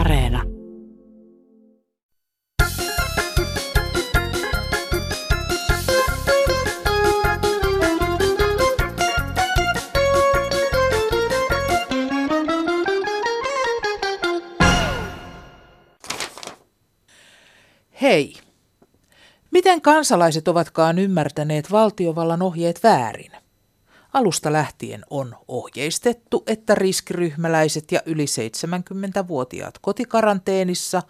Areena. Hei! Miten kansalaiset ovatkaan ymmärtäneet valtiovallan ohjeet väärin? Alusta lähtien on ohjeistettu, että riskiryhmäläiset ja yli 70-vuotiaat kotikaranteenissa,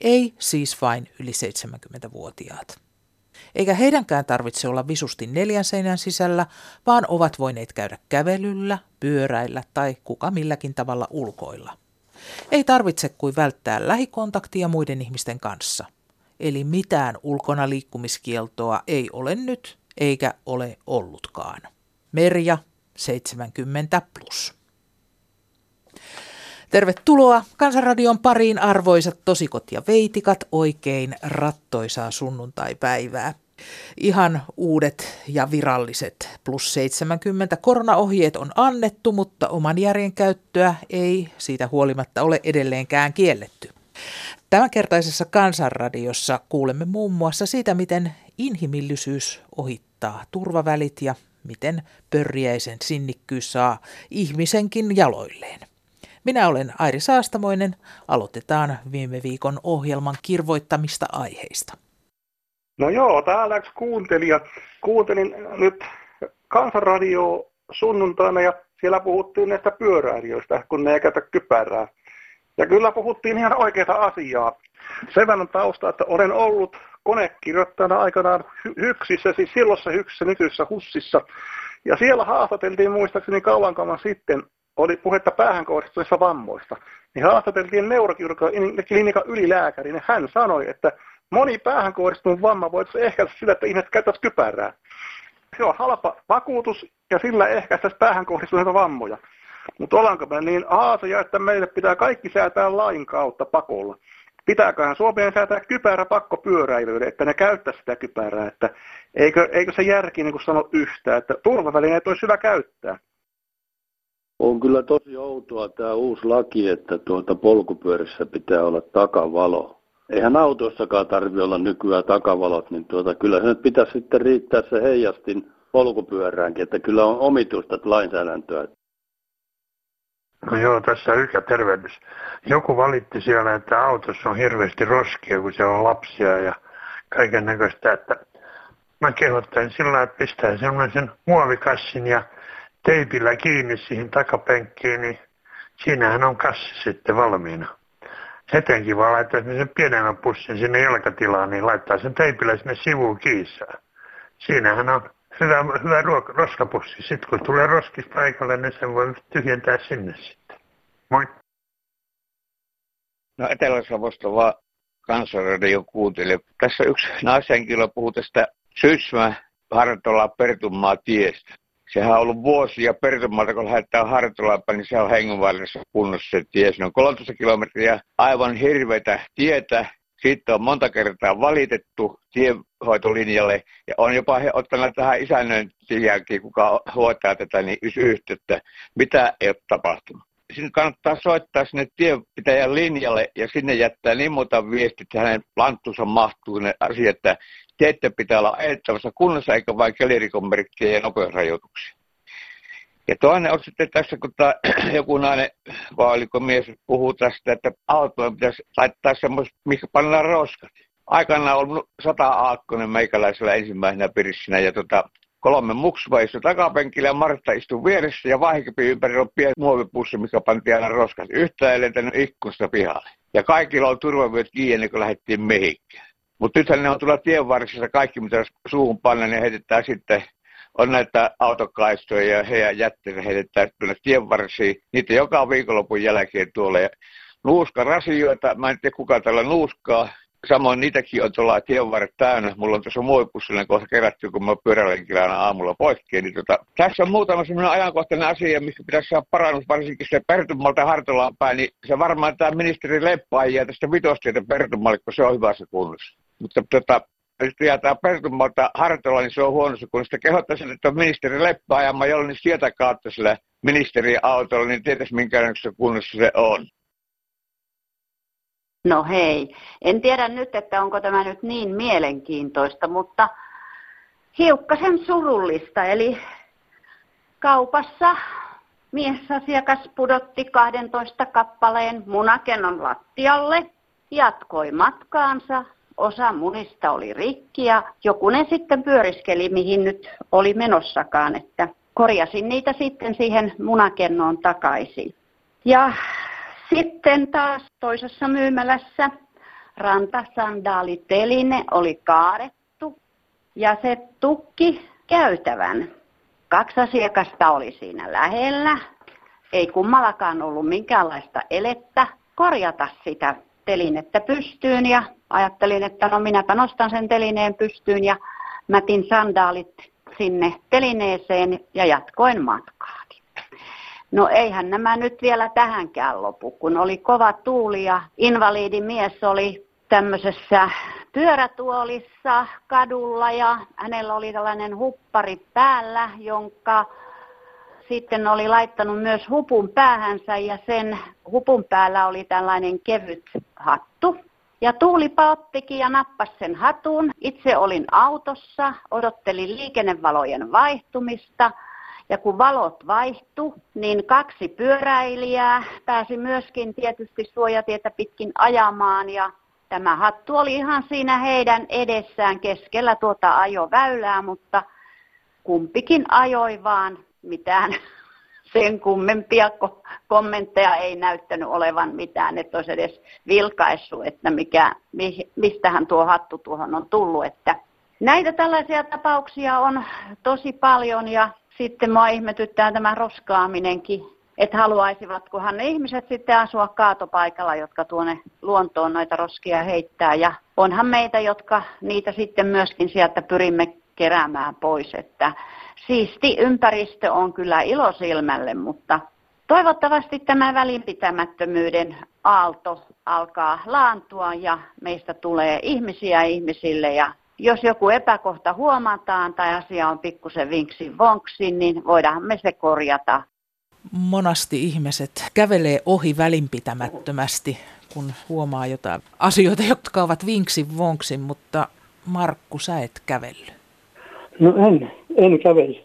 ei siis vain yli 70-vuotiaat. Eikä heidänkään tarvitse olla visusti 4 seinän sisällä, vaan ovat voineet käydä kävelyllä, pyöräillä tai kuka milläkin tavalla ulkoilla. Ei tarvitse kuin välttää lähikontaktia muiden ihmisten kanssa. Eli mitään ulkona liikkumiskieltoa ei ole nyt eikä ole ollutkaan. Merja, 70+. Tervetuloa Kansanradion pariin, arvoisat tosikot ja veitikat, oikein rattoisaa sunnuntaipäivää. Ihan uudet ja viralliset +70 koronaohjeet on annettu, mutta oman järjen käyttöä ei siitä huolimatta ole edelleenkään kielletty. Tämänkertaisessa Kansanradiossa kuulemme muun muassa siitä, miten inhimillisyys ohittaa turvavälit ja miten pörriäisen sinnikkyys saa ihmisenkin jaloilleen. Minä olen Airi Saastamoinen. Aloitetaan viime viikon ohjelman kirvoittamista aiheista. No joo, täällä yksi kuuntelija. Kuuntelin nyt Kansanradioa sunnuntaina ja siellä puhuttiin näistä pyöräilijöistä, kun ne ei käytä kypärää. Ja kyllä puhuttiin ihan oikeaa asiaa. Sen verran tausta, että olen ollut konekirjoittajana aikanaan Hyksissä, siis silloisessa Hyksissä, nykyisessä HUSissa. Ja siellä haastateltiin muistaakseni kauan sitten, oli puhetta päähän kohdistuneista vammoista. Niin haastateltiin neuroklinikan ylilääkärin, ja hän sanoi, että moni päähän kohdistunut vamma voitaisiin ehkäistä sillä, että ihmiset käyttäisiin kypärää. Se on halpa vakuutus, ja sillä ehkäistäisiin päähän kohdistuneita vammoja. Mutta ollaanko me niin aaseja, että meille pitää kaikki säätää lain kautta pakolla? Pitääköhän Suomeen säätää kypärä pakkopyöräilyille, että ne käyttäisi sitä kypärää? Että eikö se järki niin kuin sano yhtään, että turvavälineet olisi hyvä käyttää? On kyllä tosi outoa tämä uusi laki, että polkupyörissä pitää olla takavalo. Eihän autoissakaan tarvitse olla nykyään takavalot, niin kyllä se nyt pitäisi sitten riittää se heijastin polkupyöräänkin, että kyllä on omituista lainsäädäntöä. No joo, tässä yhkä tervehdys. Joku valitti siellä, että autossa on hirveästi roskia, kun siellä on lapsia ja kaiken näköistä, että mä kehottaisin sillä lailla, että pistää semmoisen muovikassin ja teipillä kiinni siihen takapenkkiin, niin siinähän on kassi sitten valmiina. Etenkin vaan laittaa sen pienemmän pussin sinne jalkatilaan, niin laittaa sen teipillä sinne sivuun kiisään. Siinähän on hyvä roskapussi. Sitten kun tulee roskis paikalle, niin sen voi tyhjentää sinne sitten. Moi. No Etelä-Savosta vaan Kansanradio kuuntelee. Tässä yksi naishenkilö puhuu tästä Sysmä-Hartola-Pertunmaa tiestä. Sehän on ollut vuosia Pertunmaalta, kun lähdetään Hartolaanpäin, niin se on hengenvaarallisessa kunnossa se tie. Se on 13 kilometriä aivan hirveätä tietä. Siitä on monta kertaa valitettu tienhoitolinjalle ja on jopa he ottanut tähän isännöintiin jälkeen, kuka hoitaa tätä, niin yhteyttä, mitä ei ole tapahtunut. Sinne kannattaa soittaa sinne tienpitäjän linjalle ja sinne jättää niin monta viestiä, että hänen lanttuunsa mahtuu ne asiat, että teette pitää olla ajettavassa kunnossa eikä vain kelirikon merkkiä ja nopeusrajoituksia. Ja toinen on sitten tässä, kun joku nainen, vai oliko mies, puhuu tästä, että autoon pitäisi laittaa semmoista, mihin pannaan roskat. Aikanaan on ollut 100 aakkonen meikäläisellä ensimmäisenä pirissinä ja 3 muksua istui takapenkillä ja Martta istui vieressä ja vaihikepin ympärillä on pieni muovipussi, mikä pantiin aina roskat. Yhtään ei lentänyt ikkunasta pihalle. Ja kaikilla oli turvavyöt kiinni, kun lähdettiin mihinkään. Mutta nythän ne on tulla tienvarsissa kaikki, mitä suuhun panna, niin heitetään sitten. On näitä autokaistoja ja heidän jätteensä heitetään tuonne tienvarsiin. Niitä joka viikonlopun jälkeen tuolla. Nuuskarasioita, mä en tiedä kuka täällä nuuskaa. Samoin niitäkin on tuolla tienvarret täynnä. Mulla on tuossa muovipussilla kohta kerätty, kun mä pyöräilenkin aina aamulla poikkeen. Niin tässä on muutama sellainen ajankohtainen asia, missä pitäisi saada parannus, varsinkin se Pertunmaalta Hartolaan päin. Niin se varmaan tämä ministeri Leppä jää tästä Vitostietä Pertunmaalle, kun se on hyvässä kunnossa. Mutta sitten jäätään Pertunmaalta Hartolaan, niin se on huonossa kunnossa. Kehottaisin, että on ministeri Leppä ajamaan, jolloin sieltä kautta sillä ministeriautolla, niin tietäisi minkälaisessa kunnossa se on. No hei, en tiedä nyt, että onko tämä nyt niin mielenkiintoista, mutta hiukkasen surullista. Eli kaupassa miesasiakas pudotti 12 kappaleen munakennon lattialle, jatkoi matkaansa, osa munista oli rikki ja jokunen sitten pyöriskeli, mihin nyt oli menossakaan, että korjasin niitä sitten siihen munakennoon takaisin. Ja sitten taas toisessa myymälässä rantasandaaliteline oli kaadettu ja se tukki käytävän. 2 asiakasta oli siinä lähellä. Ei kummallakaan ollut minkäänlaista elettä korjata sitä telinettä pystyyn ja ajattelin, että no minäpä nostan sen telineen pystyyn ja mätin sandaalit sinne telineeseen ja jatkoin matkaani. No eihän nämä nyt vielä tähänkään lopu, kun oli kova tuuli ja invaliidimies oli tämmöisessä pyörätuolissa kadulla ja hänellä oli tällainen huppari päällä, jonka sitten oli laittanut myös hupun päähänsä ja sen hupun päällä oli tällainen kevyt hattu. Ja tuulipa ottikin ja nappasi sen hatun. Itse olin autossa, odottelin liikennevalojen vaihtumista. Ja kun valot vaihtu, niin 2 pyöräilijää pääsi myöskin tietysti suojatietä pitkin ajamaan. Ja tämä hattu oli ihan siinä heidän edessään keskellä tuota ajoväylää, mutta kumpikin ajoi vaan mitään. Sen kummempia kommentteja ei näyttänyt olevan mitään, että olisi edes vilkaissut, että mistähän tuo hattu tuohon on tullut. Että näitä tällaisia tapauksia on tosi paljon ja sitten minua ihmetyttää tämä roskaaminenkin, että haluaisivatkohan ne ihmiset sitten asua kaatopaikalla, jotka tuonne luontoon noita roskia heittää. Ja onhan meitä, jotka niitä sitten myöskin sieltä pyrimme keräämään pois, että siisti ympäristö on kyllä ilo silmälle, mutta toivottavasti tämä välinpitämättömyyden aalto alkaa laantua ja meistä tulee ihmisiä ihmisille ja jos joku epäkohta huomataan tai asia on pikkusen vinksin vonksin, niin voidaan me se korjata. Monasti ihmiset kävelee ohi välinpitämättömästi, kun huomaa jotain asioita, jotka ovat vinksin vonksin, mutta Markku, sä et kävellyt. No en kävele.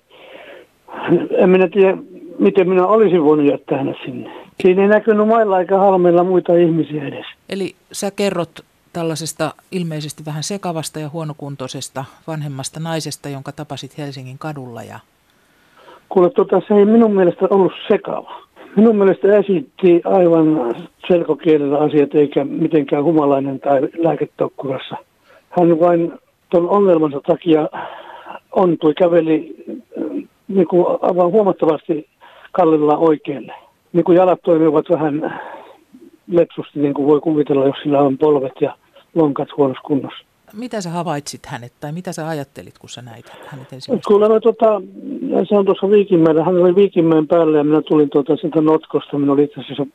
En minä tiedä, miten minä olisin voinut jättää hänet sinne. Siinä ei näkynyt mailla eikä halmeilla muita ihmisiä edes. Eli sä kerrot tällaisesta ilmeisesti vähän sekavasta ja huonokuntoisesta vanhemmasta naisesta, jonka tapasit Helsingin kadulla ja... Kuule, se ei minun mielestä ollut sekava. Minun mielestä esitti aivan selkokielellä asiat eikä mitenkään humalainen tai lääketokkurassa. Hän vain ton ongelmansa takia... Ontui käveli niin kuin aivan huomattavasti kallilla oikealle. Niin kuin jalat toimivat vähän lepsusti, niin kuin voi kuvitella, jos sillä on polvet ja lonkat huonossa kunnossa. Mitä sä havaitsit hänet tai mitä sä ajattelit, kun sä näit hänet ensimmäistä? Kyllä mä se on tuossa Viikinmäellä. Hän oli Viikinmäen päällä ja minä tulin sieltä Notkosta. Minä olin itse asiassa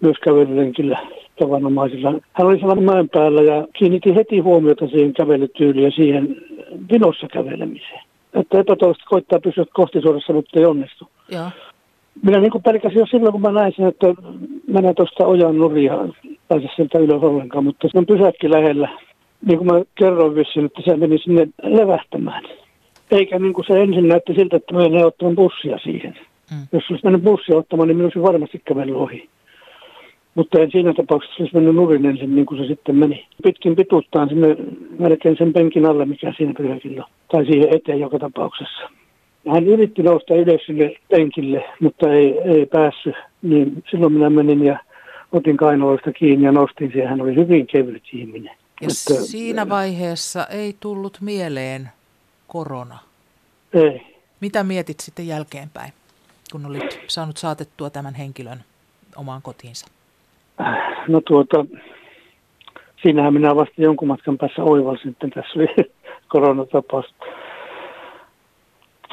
myös kävelylenkillä tavanomaisilla. Hän oli siellä mäen päällä ja kiinnitti heti huomiota siihen kävelytyyliin ja siihen vinossa kävelemiseen. Että epätoivosti koittaa pysyä kohtisuorassa, mutta ei onnistu. Joo. Minä niin kuin pelkäsin jo silloin, kun mä näin sen, että mä näin tuosta ojan nurjaan, pääse sieltä ylös ollenkaan, mutta se on pysäkki lähellä. Niin kuin mä kerroin vissiin, että se meni sinne levähtämään. Eikä niin kuin se ensin näytti siltä, että mä en ottanut bussia siihen. Mm. Jos olisi mennyt bussia ottamaan, niin minä olisin varmasti kävellyt ohi. Mutta en siinä tapauksessa olisi mennyt nurin ensin, niin kuin se sitten meni. Pitkin pituuttaan sinne melkein sen penkin alle, mikä siinä pysäkillä on. Tai siihen eteen joka tapauksessa. Hän yritti nousta ylös sinne penkille, mutta ei päässyt. Niin silloin minä menin ja otin kainaloista kiinni ja nostin siihen. Hän oli hyvin kevyt ihminen. Ja mutta siinä vaiheessa ei tullut mieleen korona? Ei. Mitä mietit sitten jälkeenpäin, kun olit saanut saatettua tämän henkilön omaan kotiinsa? No siinähän minä vasta jonkun matkan päässä oivalsin, että tässä oli koronatapaus.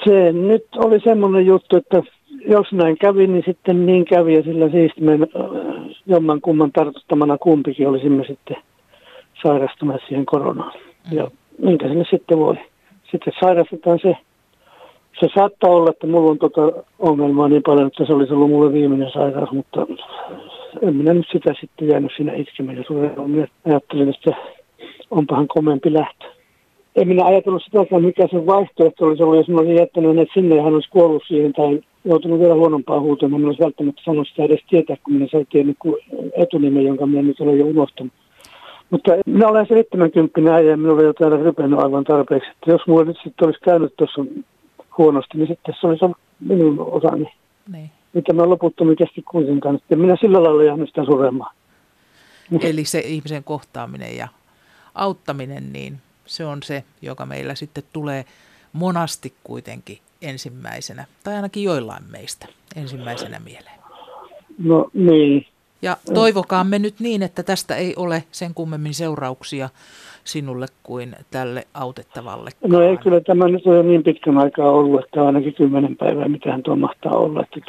Se nyt oli semmoinen juttu, että jos näin kävi, niin sitten niin kävi ja sillä siistimen jomman kumman tartuttamana kumpikin olisimme sitten sairastumassa siihen koronaan. Ja minkä sinne sitten voi? Sitten sairastetaan se. Se saattaa olla, että mulla on ongelmaa niin paljon, että se olisi ollut mulle viimeinen sairaus, mutta en minä nyt sitä sitten jäänyt siinä itkemään. Minä ajattelin, että onpahan komeampi lähtö. En minä ajatellut sitäkään, mikä sen vaihtoehto olisi ollut, jos minä olisin jättänyt ne sinne ja hän olisi kuollut siihen tai joutunut vielä huonompaan huutoon. Minä olisi välttämättä sanonut sitä edes tietää, kun minä sain tiennyt etunimen, jonka minä nyt olen jo unohtanut. Mutta minä olen 70 ja minulla ei ole täällä rypennyt aivan tarpeeksi. Että jos minulla nyt sitten olisi käynyt tuossa huonosti, niin sitten se olisi ollut minun osani. Niin. Mitä minä loputtomin kesti kuitenkaan. Ja minä sillä lailla jäänyt sitä suremaan. Eli se ihmisen kohtaaminen ja auttaminen, niin se on se, joka meillä sitten tulee monasti kuitenkin ensimmäisenä, tai ainakin joillain meistä ensimmäisenä mieleen. No niin. Ja toivokaamme nyt niin, että tästä ei ole sen kummemmin seurauksia sinulle kuin tälle autettavalle. No ei kyllä tämä nyt ole niin pitkän aikaa ollut, että ainakin 10 päivää mitähän tuo mahtaa olla, että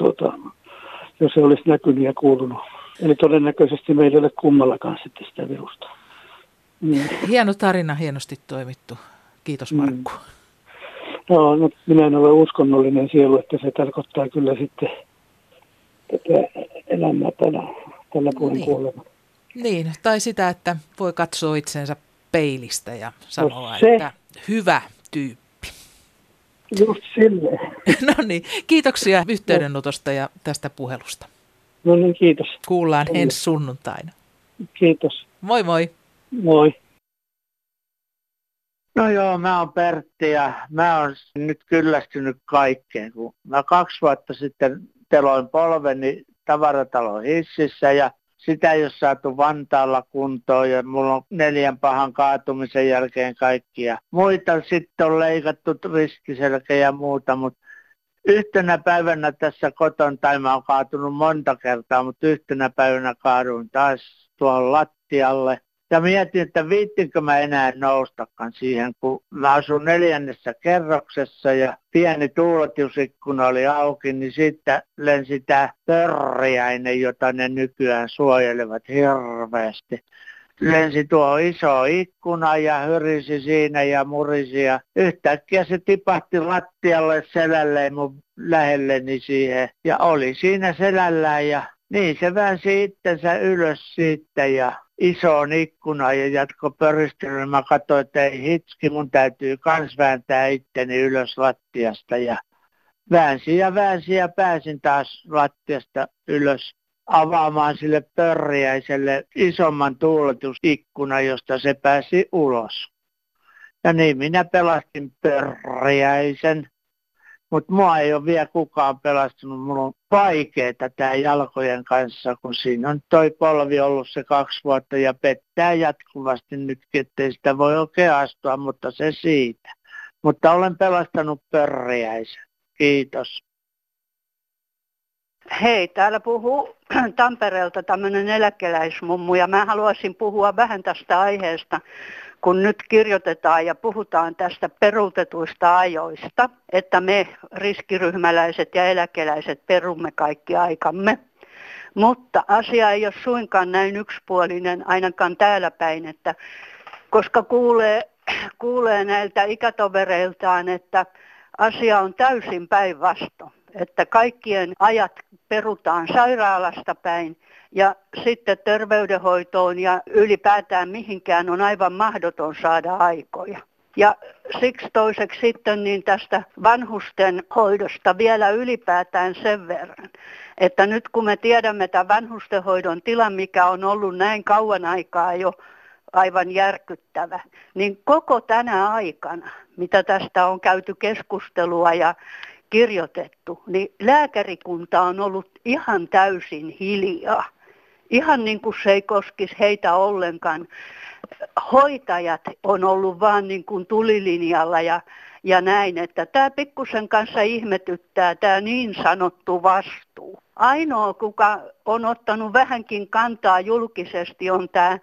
jos se olisi näkynyt ja kuulunut. Eli todennäköisesti meillä ei ole kummallakaan sitten sitä virusta. Niin. Hieno tarina, hienosti toimittu. Kiitos Markku. No, minä en ole uskonnollinen sielu, että se tarkoittaa kyllä sitten tätä elämää tällä puolen kuolema. Niin, tai sitä, että voi katsoa itsensä peilistä ja sanoa, no että hyvä tyyppi. Just silleen. No niin, kiitoksia yhteydenotosta ja tästä puhelusta. No niin, kiitos. Kuullaan ensi sunnuntaina. Kiitos. Moi moi. Moi. No joo, mä oon Pertti ja mä oon nyt kyllästynyt kaikkeen. Kun mä 2 vuotta sitten teloin polveni tavaratalon hississä ja sitä ei ole saatu Vantaalla kuntoon ja mulla on 4 pahan kaatumisen jälkeen kaikkia. Muita sitten on leikattu riskiselkeä ja muuta, mutta yhtenä päivänä tässä koton, tai mä oon kaatunut monta kertaa, mutta yhtenä päivänä kaaduin taas tuohon lattialle. Ja mietin, että viittinkö mä enää noustakaan siihen, kun mä asun 4. kerroksessa ja pieni tuuletusikkuna oli auki, niin siitä lensi tää pörriäinen, jota ne nykyään suojelevat hirveästi. Lensi tuo iso ikkuna ja hyrisi siinä ja murisi ja yhtäkkiä se tipahti lattialle selälleen mun lähelleni siihen ja oli siinä selällään ja niin se väänsi itsensä ylös siitä ja isoon ikkunaan ja jatko pöristelyyn. Mä katsoin, että ei hitski, mun täytyy kans vääntää itteni ylös lattiasta. Ja väänsin ja pääsin taas lattiasta ylös avaamaan sille pörriäiselle isomman tuuletusikkunan, josta se pääsi ulos. Ja niin minä pelastin pörriäisen. Mutta mua ei ole vielä kukaan pelastunut. Mulla on vaikeeta tää jalkojen kanssa, kun siinä on toi polvi ollut se 2 vuotta ja pettää jatkuvasti nytkin, ettei sitä voi oikein astua, mutta se siitä. Mutta olen pelastanut pörriäisen. Kiitos. Hei, täällä puhuu Tampereelta tämmöinen eläkeläismummu ja mä haluaisin puhua vähän tästä aiheesta, kun nyt kirjoitetaan ja puhutaan tästä peruutetuista ajoista, että me riskiryhmäläiset ja eläkeläiset perumme kaikki aikamme. Mutta asia ei ole suinkaan näin yksipuolinen ainakaan täällä päin, että koska kuulee näiltä ikätovereiltaan, että asia on täysin päinvastoin, että kaikkien ajat perutaan sairaalasta päin ja sitten terveydenhoitoon ja ylipäätään mihinkään on aivan mahdoton saada aikoja. Ja siksi toiseksi sitten niin tästä vanhusten hoidosta vielä ylipäätään sen verran, että nyt kun me tiedämme tämän vanhustenhoidon tilan, mikä on ollut näin kauan aikaa jo aivan järkyttävä, niin koko tänä aikana, mitä tästä on käyty keskustelua ja kirjoitettu, niin lääkärikunta on ollut ihan täysin hiljaa. Ihan niin kuin se ei koskisi heitä ollenkaan. Hoitajat on ollut vaan niin kuin tulilinjalla ja näin, että tämä pikkusen kanssa ihmetyttää tämä niin sanottu vastuu. Ainoa, kuka on ottanut vähänkin kantaa julkisesti, on tämä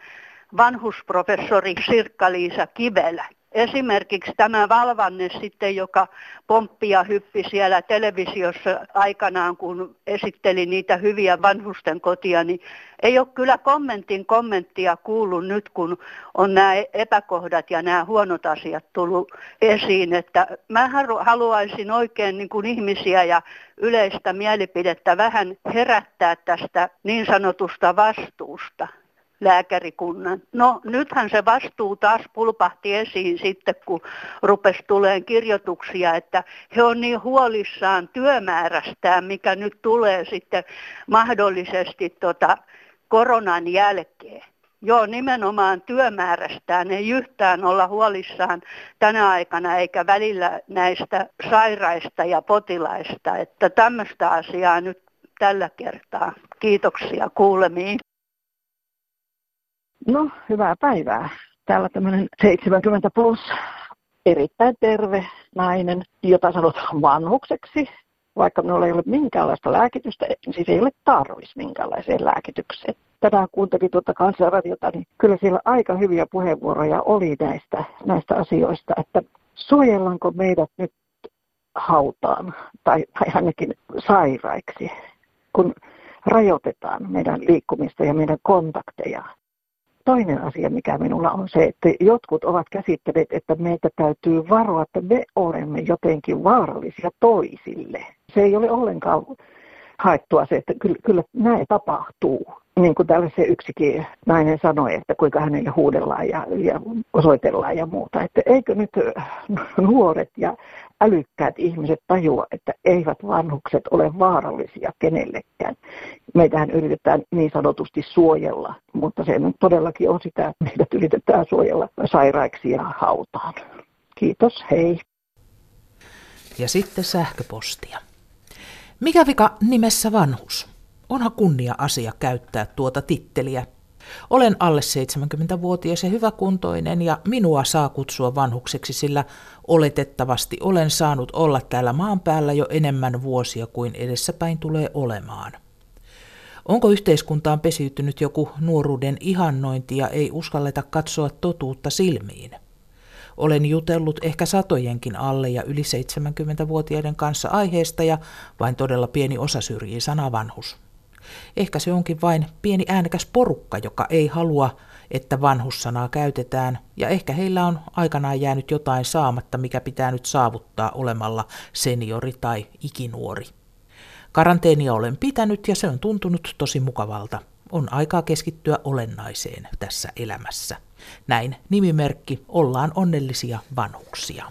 vanhusprofessori Sirkka-Liisa Kivelä. Esimerkiksi tämä Valvanne sitten, joka pomppi ja hyppi siellä televisiossa aikanaan, kun esitteli niitä hyviä vanhusten kotia, niin ei ole kyllä kommenttia kuullut nyt, kun on nämä epäkohdat ja nämä huonot asiat tullut esiin. Että mä haluaisin oikein niin kuin ihmisiä ja yleistä mielipidettä vähän herättää tästä niin sanotusta vastuusta. Lääkärikunnan. No nythän se vastuu taas pulpahti esiin sitten, kun rupesi tulemaan kirjoituksia, että he on niin huolissaan työmäärästään, mikä nyt tulee sitten mahdollisesti koronan jälkeen. Joo, nimenomaan työmäärästään ei yhtään olla huolissaan tänä aikana eikä välillä näistä sairaista ja potilaista, että tämmöistä asiaa nyt tällä kertaa. Kiitoksia kuulemiin. No, hyvää päivää. Täällä tämmöinen 70 plus erittäin terve nainen, jota sanotaan vanhukseksi, vaikka minulla ei ole minkäänlaista lääkitystä, siis ei ole tarvis minkäänlaiseen lääkitykseen. Tänään kuuntelin Kansanradiota, niin kyllä siellä aika hyviä puheenvuoroja oli näistä asioista, että suojellaanko meidät nyt hautaan tai ainakin sairaiksi, kun rajoitetaan meidän liikkumista ja meidän kontakteja. Toinen asia, mikä minulla on se, että jotkut ovat käsittäneet, että meitä täytyy varoa, että me olemme jotenkin vaarallisia toisille. Se ei ole ollenkaan haettua se, että kyllä näin tapahtuu. Niin kuin täällä se yksikin nainen sanoi, että kuinka hänelle huudellaan ja osoitellaan ja muuta. Että eikö nyt nuoret ja älykkäät ihmiset tajua, että eivät vanhukset ole vaarallisia kenellekään. Meitähän yritetään niin sanotusti suojella, mutta se nyt todellakin on sitä, että meidät yritetään suojella sairaiksi ja hautaan. Kiitos, hei. Ja sitten sähköpostia. Mikä vika nimessä vanhus? Onhan kunnia-asia käyttää tuota titteliä. Olen alle 70-vuotias ja hyväkuntoinen ja minua saa kutsua vanhukseksi, sillä oletettavasti olen saanut olla täällä maan päällä jo enemmän vuosia kuin edessäpäin tulee olemaan. Onko yhteiskuntaan pesiytynyt joku nuoruuden ihannointi ja ei uskalleta katsoa totuutta silmiin? Olen jutellut ehkä satojenkin alle ja yli 70-vuotiaiden kanssa aiheesta ja vain todella pieni osa syrjii sanaa vanhus. Ehkä se onkin vain pieni äänekäs porukka, joka ei halua, että vanhussanaa käytetään, ja ehkä heillä on aikanaan jäänyt jotain saamatta, mikä pitää nyt saavuttaa olemalla seniori tai ikinuori. Karanteenia olen pitänyt ja se on tuntunut tosi mukavalta. On aikaa keskittyä olennaiseen tässä elämässä. Näin nimimerkki, ollaan onnellisia vanhuksia.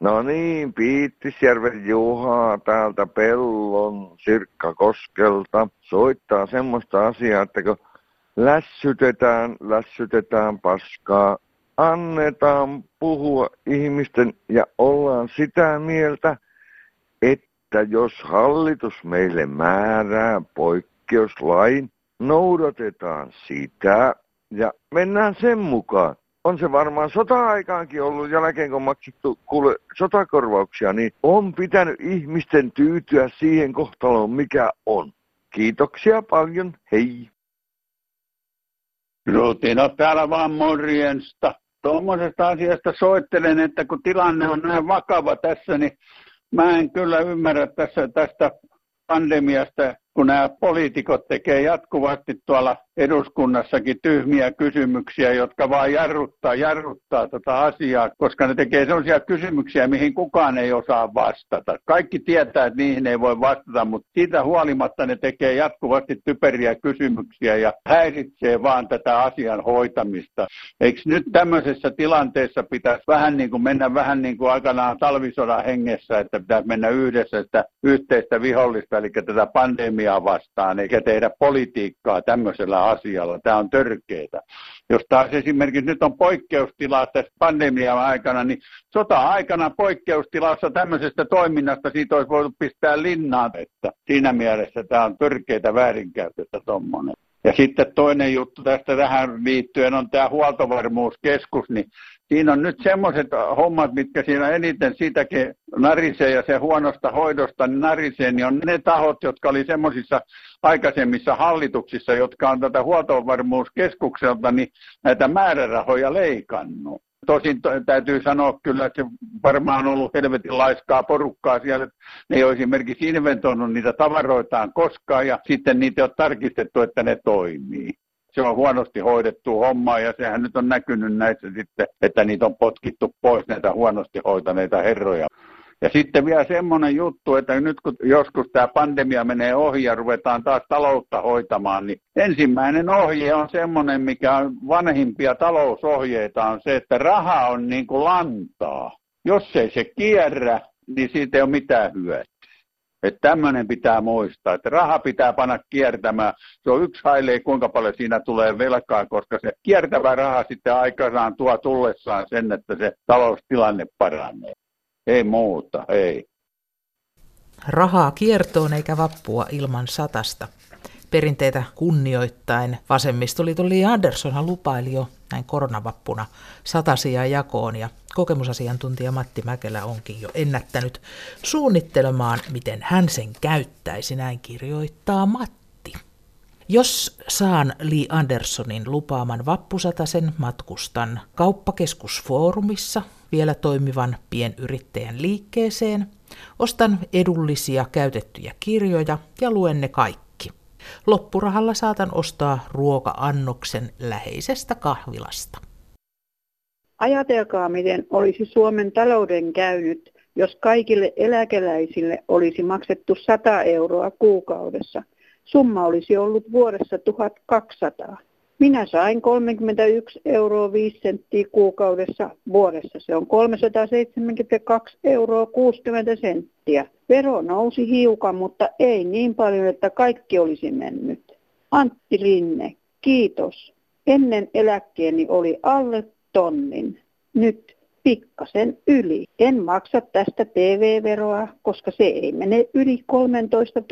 No niin, Piittisjärven Juha täältä Pellon Sirkkakoskelta soittaa semmoista asiaa, että kun lässytetään paskaa, annetaan puhua ihmisten ja ollaan sitä mieltä, että jos hallitus meille määrää poikkeuslain, noudatetaan sitä ja mennään sen mukaan. On se varmaan sota-aikaankin ollut, jälkeen kun on maksettu kuule sotakorvauksia, niin on pitänyt ihmisten tyytyä siihen kohtaloon, mikä on. Kiitoksia paljon, hei. Ruutina täällä vaan morjensta. Tuommoisesta asiasta soittelen, että kun tilanne on näin vakava tässä, niin mä en kyllä ymmärrä tästä pandemiasta, kun nämä poliitikot tekee jatkuvasti tuolla eduskunnassakin tyhmiä kysymyksiä, jotka vaan jarruttaa tätä asiaa, koska ne tekee sellaisia kysymyksiä, mihin kukaan ei osaa vastata. Kaikki tietää, että niihin ei voi vastata, mutta siitä huolimatta ne tekee jatkuvasti typeriä kysymyksiä ja häiritsee vaan tätä asian hoitamista. Eikö nyt tämmöisessä tilanteessa pitäisi mennä aikanaan talvisodan hengessä, että pitäisi mennä yhdessä sitä yhteistä vihollista, eli tätä pandemiaa vastaan, eikä tehdä politiikkaa tämmöisellä asialla. Tämä on törkeetä. Jos taas esimerkiksi nyt on poikkeustilaa tässä pandemian aikana, niin sota-aikana poikkeustilassa tämmöisestä toiminnasta siitä olisi voitu pistää linnaan. Että siinä mielessä tämä on törkeetä väärinkäytöstä tuommoinen. Ja sitten toinen juttu tästä tähän liittyen on tämä huoltovarmuuskeskus, niin siinä on nyt semmoiset hommat, mitkä siinä eniten siitäkin narisee ja se huonosta hoidosta narisee, niin on ne tahot, jotka oli semmoisissa aikaisemmissa hallituksissa, jotka on tätä huoltovarmuuskeskukselta niin näitä määrärahoja leikannut. Tosin täytyy sanoa kyllä, että se varmaan on ollut helvetin laiskaa porukkaa siellä. Ne ei ole esimerkiksi inventoinut niitä tavaroitaan koskaan ja sitten niitä on tarkistettu, että ne toimii. Se on huonosti hoidettu homma ja sehän nyt on näkynyt näissä sitten, että niitä on potkittu pois näitä huonosti hoitaneita herroja. Ja sitten vielä semmoinen juttu, että nyt kun joskus tämä pandemia menee ohi ja ruvetaan taas taloutta hoitamaan, niin ensimmäinen ohje on semmoinen, mikä on vanhimpia talousohjeita, on se, että raha on niin kuin lantaa. Jos ei se kierrä, niin siitä ei ole mitään hyötyä. Että tämmöinen pitää muistaa, että raha pitää panna kiertämään. Se on yksi hailee, kuinka paljon siinä tulee velkaa, koska se kiertävä raha sitten aikanaan tuo tullessaan sen, että se taloustilanne paranee. Ei muuta, ei. Rahaa kiertoon eikä vappua ilman satasta. Perinteitä kunnioittain vasemmistoliiton Li Andersonhan lupaili jo näin koronavappuna satasia jakoon ja kokemusasiantuntija Matti Mäkelä onkin jo ennättänyt suunnittelemaan, miten hän sen käyttäisi, näin kirjoittaa Matti. Jos saan Li Andersonin lupaaman vappusatasen, matkustan kauppakeskusfoorumissa vielä toimivan pienyrittäjän liikkeeseen, ostan edullisia käytettyjä kirjoja ja luen ne kaikki. Loppurahalla saatan ostaa ruoka-annoksen läheisestä kahvilasta. Ajatelkaa, miten olisi Suomen talouden käynyt, jos kaikille eläkeläisille olisi maksettu 100 € kuukaudessa. Summa olisi ollut vuodessa 1200. Minä sain 31,05 € kuukaudessa vuodessa. Se on 372,60 €. Vero nousi hiukan, mutta ei niin paljon, että kaikki olisi mennyt. Antti Rinne, kiitos. Ennen eläkkeeni oli alle 1000. Nyt pikkasen yli. En maksa tästä TV-veroa, koska se ei mene yli 13 999,99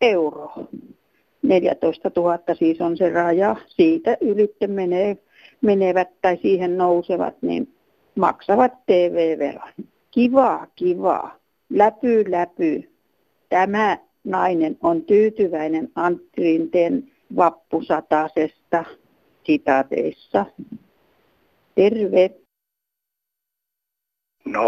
€. 14 000 siis on se raja. Siitä ylitte menevät tai siihen nousevat, niin maksavat TV-veron. Kivaa, kivaa. Läpy, läpy. Tämä nainen on tyytyväinen Antti Rinteen vappusatasesta, sitaateissa. Terve. No,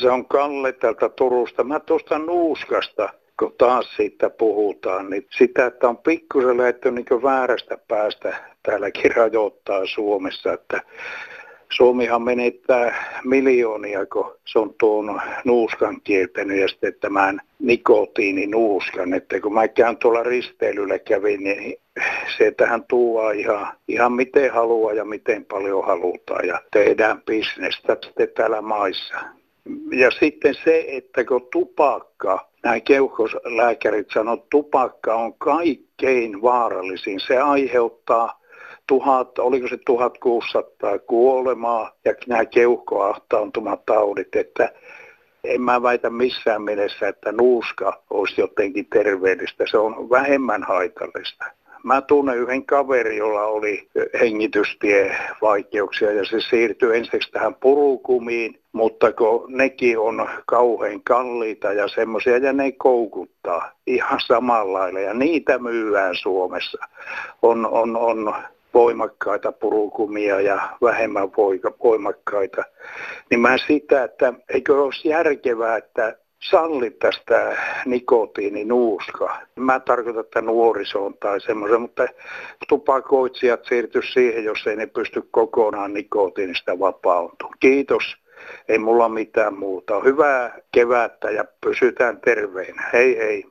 se on Kalle täältä Turusta. Mä tuosta nuuskasta, kun taas siitä puhutaan, niin sitä, että on pikkusen lähdetty niin väärästä päästä täälläkin rajoittaa Suomessa, että Suomihan menettää miljoonia, kun se on tuon nuuskan kieltänyt ja sitten tämän nikotiininuuskan. Että kun mäkään tuolla risteilyllä kävin, niin sieltähän tuodaan ihan miten haluaa ja miten paljon halutaan ja tehdään bisnestä sitten täällä maissa. Ja sitten se, että kun tupakka, nämä keuhkolääkärit sanoo, että tupakka on kaikkein vaarallisin, se aiheuttaa 1600 kuolemaa ja nämä keuhkoahtaantumataudit, että en mä väitä missään mielessä, että nuuska olisi jotenkin terveellistä. Se on vähemmän haitallista. Mä tunnen yhden kaverin, jolla oli hengitystievaikeuksia ja se siirtyi ensiksi tähän purukumiin, mutta kun nekin on kauhean kalliita ja semmoisia ja ne koukuttaa ihan samalla lailla ja niitä myydään Suomessa. On voimakkaita purukumia ja vähemmän voimakkaita, niin mä sitä, että eikö olisi järkevää, että sallittaisiin tämä nikotiininuuska. Mä tarkoitan, että nuorisoon tai semmoisen, mutta tupakoitsijat siirtyisivät siihen, jos ei ne pysty kokonaan nikotiinista vapautumaan. Kiitos, ei mulla mitään muuta. Hyvää kevättä ja pysytään terveinä. Hei hei.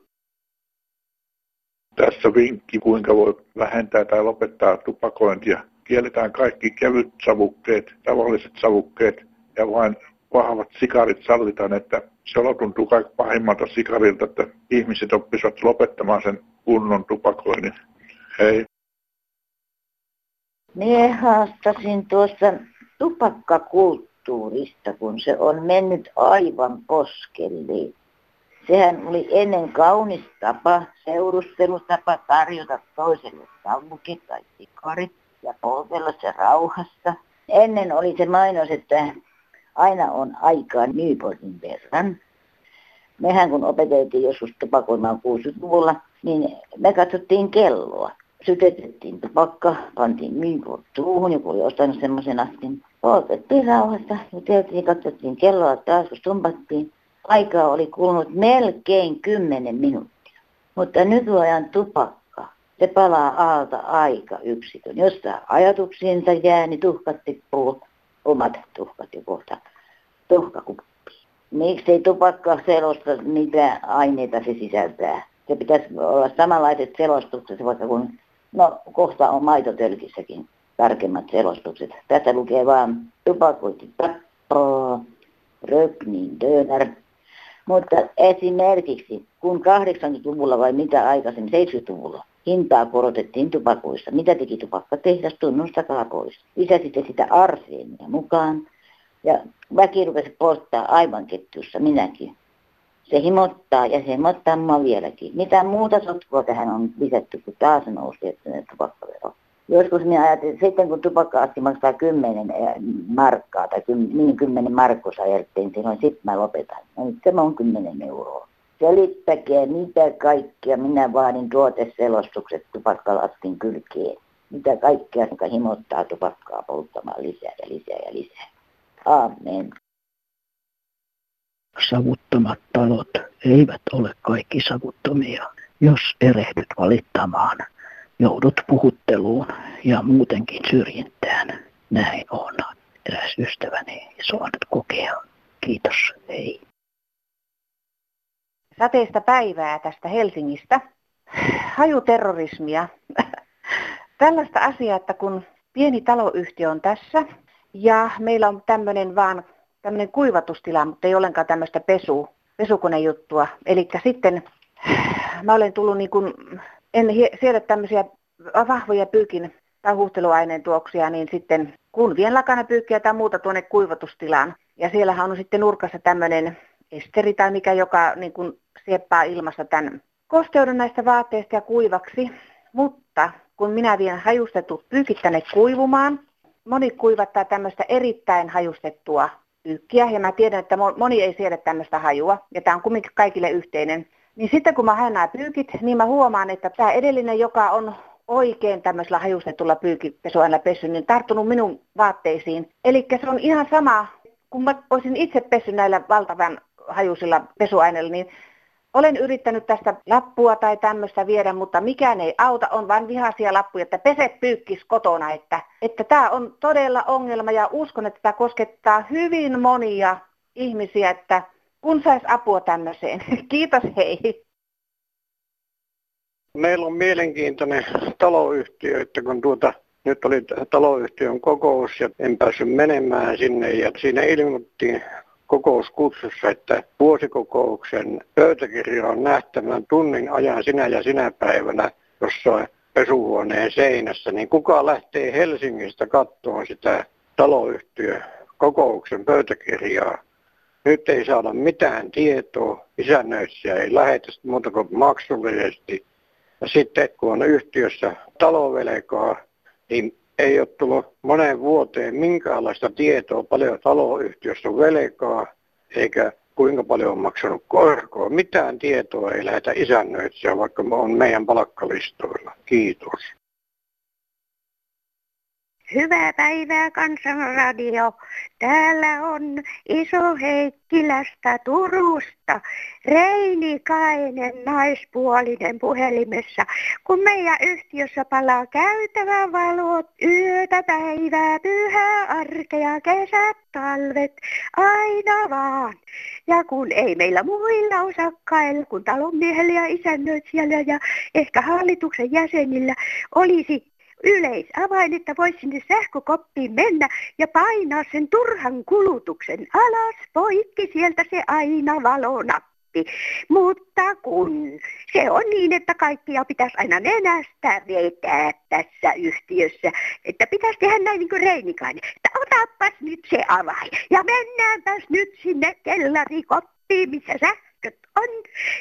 Tässä vinkki, kuinka voi vähentää tai lopettaa tupakointia. Kielletään kaikki kevyt savukkeet, tavalliset savukkeet ja vain vahvat sikarit sallitaan, että se tuntuu kaikki pahimmalta sikarilta, että ihmiset oppisivat lopettamaan sen kunnon tupakoinnin. Hei. Mie haastasin tuosta tupakkakulttuurista, kun se on mennyt aivan poskelle. Sehän oli ennen kaunis tapa, seurustelutapa tarjota toiselle savukit tai sikarit ja poltella se rauhassa. Ennen oli se mainos, että aina on aikaa nyypotin verran. Mehän kun opeteltiin joskus tupakoimaan 60-luvulla, niin me katsottiin kelloa. sytytettiin tupakka, pantiin minkun tuuhun, joku oli ostanut semmoisen askin. Poltettiin rauhassa, juteltiin, katsottiin kelloa taas, kun tumpattiin. Aikaa oli kulunut melkein 10 minuuttia. Mutta nykyajan tupakka, se palaa alta aika yksikön. Jos saa ajatuksiinsa jää, niin tuhkat tippuu, omat tuhkat ja kohta tuhkakuppiin. Miksei tupakka selosta, mitä aineita se sisältää? Se pitäisi olla samanlaiset selostukset, vaikka kun, no kohta on maitotölkissäkin tarkemmat selostukset. Tässä lukee vaan tupakointi tappaa, röknin döner. Mutta esimerkiksi, kun 80-luvulla vai mitä aikaisemmin, 70-luvulla, hintaa korotettiin tupakoissa. Mitä teki tupakkatehdas? Tunnustakaa pois. Lisäsitte sitä arseenia mukaan. Ja väki rupesi polttaa aivan ketjussa, minäkin. Se himottaa ja se himottaa minua vieläkin. Mitä muuta sotkua tähän on lisätty, kun taas nousi tupakkavero. Joskus minä ajattelin, että sitten kun tupakka-asti maksaa 10 markkaa tai 10 markkaa sairttiin, silloin sitten mä lopetan. No nyt tämä on 10 euroa. Selittäkää mitä kaikkea minä vaadin tuoteselostukset tupakkalastin kylkeen. Mitä kaikkea, joka himottaa tupakkaa polttamaan lisää ja lisää ja lisää. Aamen. Savuttomat talot eivät ole kaikki savuttomia, jos erehdyt valittamaan. Joudut puhutteluun ja muutenkin syrjintään. Näin on eräs ystäväni saanut kokea. Kiitos, hei. Sateista päivää tästä Helsingistä. Hajuterrorismia. Tällaista asiaa, että kun pieni taloyhtiö on tässä ja meillä on tämmöinen kuivatustila, mutta ei ollenkaan tämmöistä pesukonejuttua. Eli sitten mä olen tullut niin kuin... En siedä tämmöisiä vahvoja pyykin tai huuhteluaineen tuoksia, niin sitten kun vien lakanapyykkiä tai muuta tuonne kuivatustilaan. Ja siellähän on sitten nurkassa tämmöinen esteri tai mikä, joka niin kuin sieppaa ilmassa tämän kosteuden näistä vaatteista ja kuivaksi. Mutta kun minä vien hajustetut pyykit tänne kuivumaan, moni kuivattaa tämmöistä erittäin hajustettua pyykkiä. Ja mä tiedän, että moni ei siedä tämmöistä hajua. Ja tämä on kumminkin kaikille yhteinen. Niin sitten kun mä haen nämä pyykit, niin mä huomaan, että tämä edellinen, joka on oikein tämmöisellä hajustetulla pyykipesuaineella pessy, niin tarttunut minun vaatteisiin. Eli se on ihan sama, kun mä olisin itse pessy näillä valtavan hajuisilla pesuaineilla, niin olen yrittänyt tästä lappua tai tämmöistä viedä, mutta mikään ei auta, on vain vihaisia lappuja, että pese pyykkis kotona, että tämä on todella ongelma ja uskon, että tämä koskettaa hyvin monia ihmisiä, että kun saisi apua tämmöiseen. Kiitos, hei. Meillä on mielenkiintoinen taloyhtiö, että kun nyt oli taloyhtiön kokous ja en päässyt menemään sinne ja siinä ilmoitettiin kokouskutsussa, että vuosikokouksen pöytäkirja on nähtävän tunnin ajan sinä ja sinä päivänä jossain pesuhuoneen seinässä, niin kuka lähtee Helsingistä katsomaan sitä taloyhtiön kokouksen pöytäkirjaa? Nyt ei saada mitään tietoa, isännöitsiä ei lähetä muuta kuin maksullisesti. Ja sitten kun on yhtiössä talovelkaa, niin ei ole tullut moneen vuoteen minkäänlaista tietoa, paljon taloyhtiössä on velkaa, eikä kuinka paljon on maksanut korkoa. Mitään tietoa ei lähetä isännöitsiä, vaikka on meidän palkkalistoilla. Kiitos. Hyvää päivää Kansanradio. Täällä on Iso-Heikkilästä Turusta Reinikainen naispuolinen puhelimessa. Kun meidän yhtiössä palaa käytävä valot, yötä, päivää, pyhää, arkea, kesät, talvet, aina vaan. Ja kun ei meillä muilla osakkailla, kun talonmiehellä ja isännöitsijällä ja ehkä hallituksen jäsenillä olisi yleisavain, että voisi sinne sähkökoppiin mennä ja painaa sen turhan kulutuksen alas, poikki sieltä se aina valonappi. Mutta kun se on niin, että kaikkia pitäisi aina nenästä vetää tässä yhtiössä, että pitäisi tehdä näin niin kuin Reinikainen, että otapas nyt se avain ja mennäänpäs nyt sinne kellarikoppiin, missä sähköt on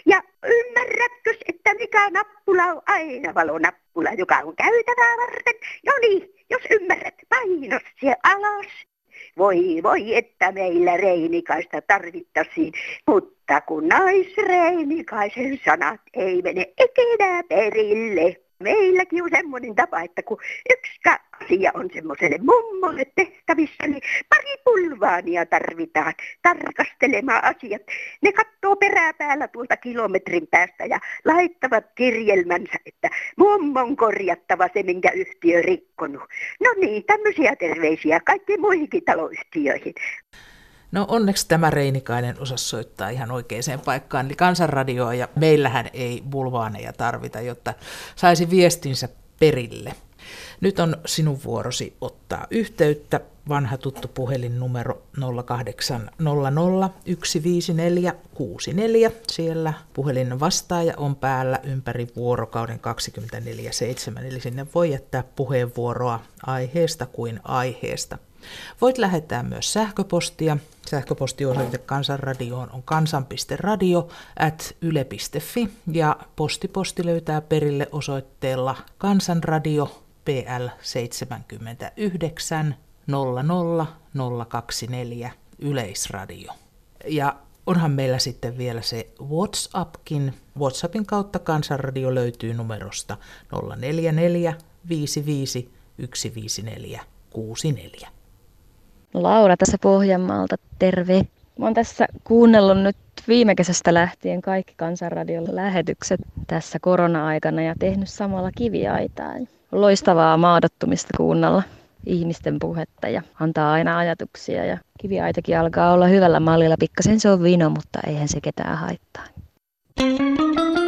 ja ymmärrätkö, että mikä nappula on aina valonappi? Mulla, joka on käytävää varten. No niin, jos ymmärrät, paino se alas. Voi, että meillä Reinikaista tarvittaisiin. Mutta kun naisreinikaisen sanat ei mene ikinä perille. Meilläkin on semmoinen tapa, että kun yksi asia on semmoiselle mummolle tehtävissä, niin pari pulvaania tarvitaan tarkastelemaan asiat. Ne katsoo peräpäällä tuolta kilometrin päästä ja laittavat kirjelmänsä, että mummon korjattava se, minkä yhtiö rikkonut. No niin, tämmöisiä terveisiä kaikkiin muihinkin taloyhtiöihin. No onneksi tämä Reinikainen osasi soittaa ihan oikeaan paikkaan, eli Kansanradioa, ja meillähän ei bulvaaneja tarvita, jotta saisi viestinsä perille. Nyt on sinun vuorosi ottaa yhteyttä. Vanha tuttu puhelinnumero 0800 154 64. Siellä puhelin vastaaja on päällä ympäri vuorokauden 24/7, eli sinne voi jättää puheenvuoroa aiheesta kuin aiheesta. Voit lähettää myös sähköpostia. Sähköpostiosoite Kansanradioon on kansan.radio@yle.fi ja postiposti löytää perille osoitteella Kansanradio PL 79 00024 Yleisradio. Ja onhan meillä sitten vielä se WhatsAppkin. WhatsAppin kautta Kansanradio löytyy numerosta 0445515464. Laura tässä Pohjanmaalta, terve. Mä oon tässä kuunnellut nyt viime kesästä lähtien kaikki Kansanradion lähetykset tässä korona-aikana ja tehnyt samalla kiviaitaa. Loistavaa maadottumista kuunnella ihmisten puhetta ja antaa aina ajatuksia. Ja kiviaitakin alkaa olla hyvällä mallilla. Pikkasen se on vino, mutta eihän se ketään haittaa.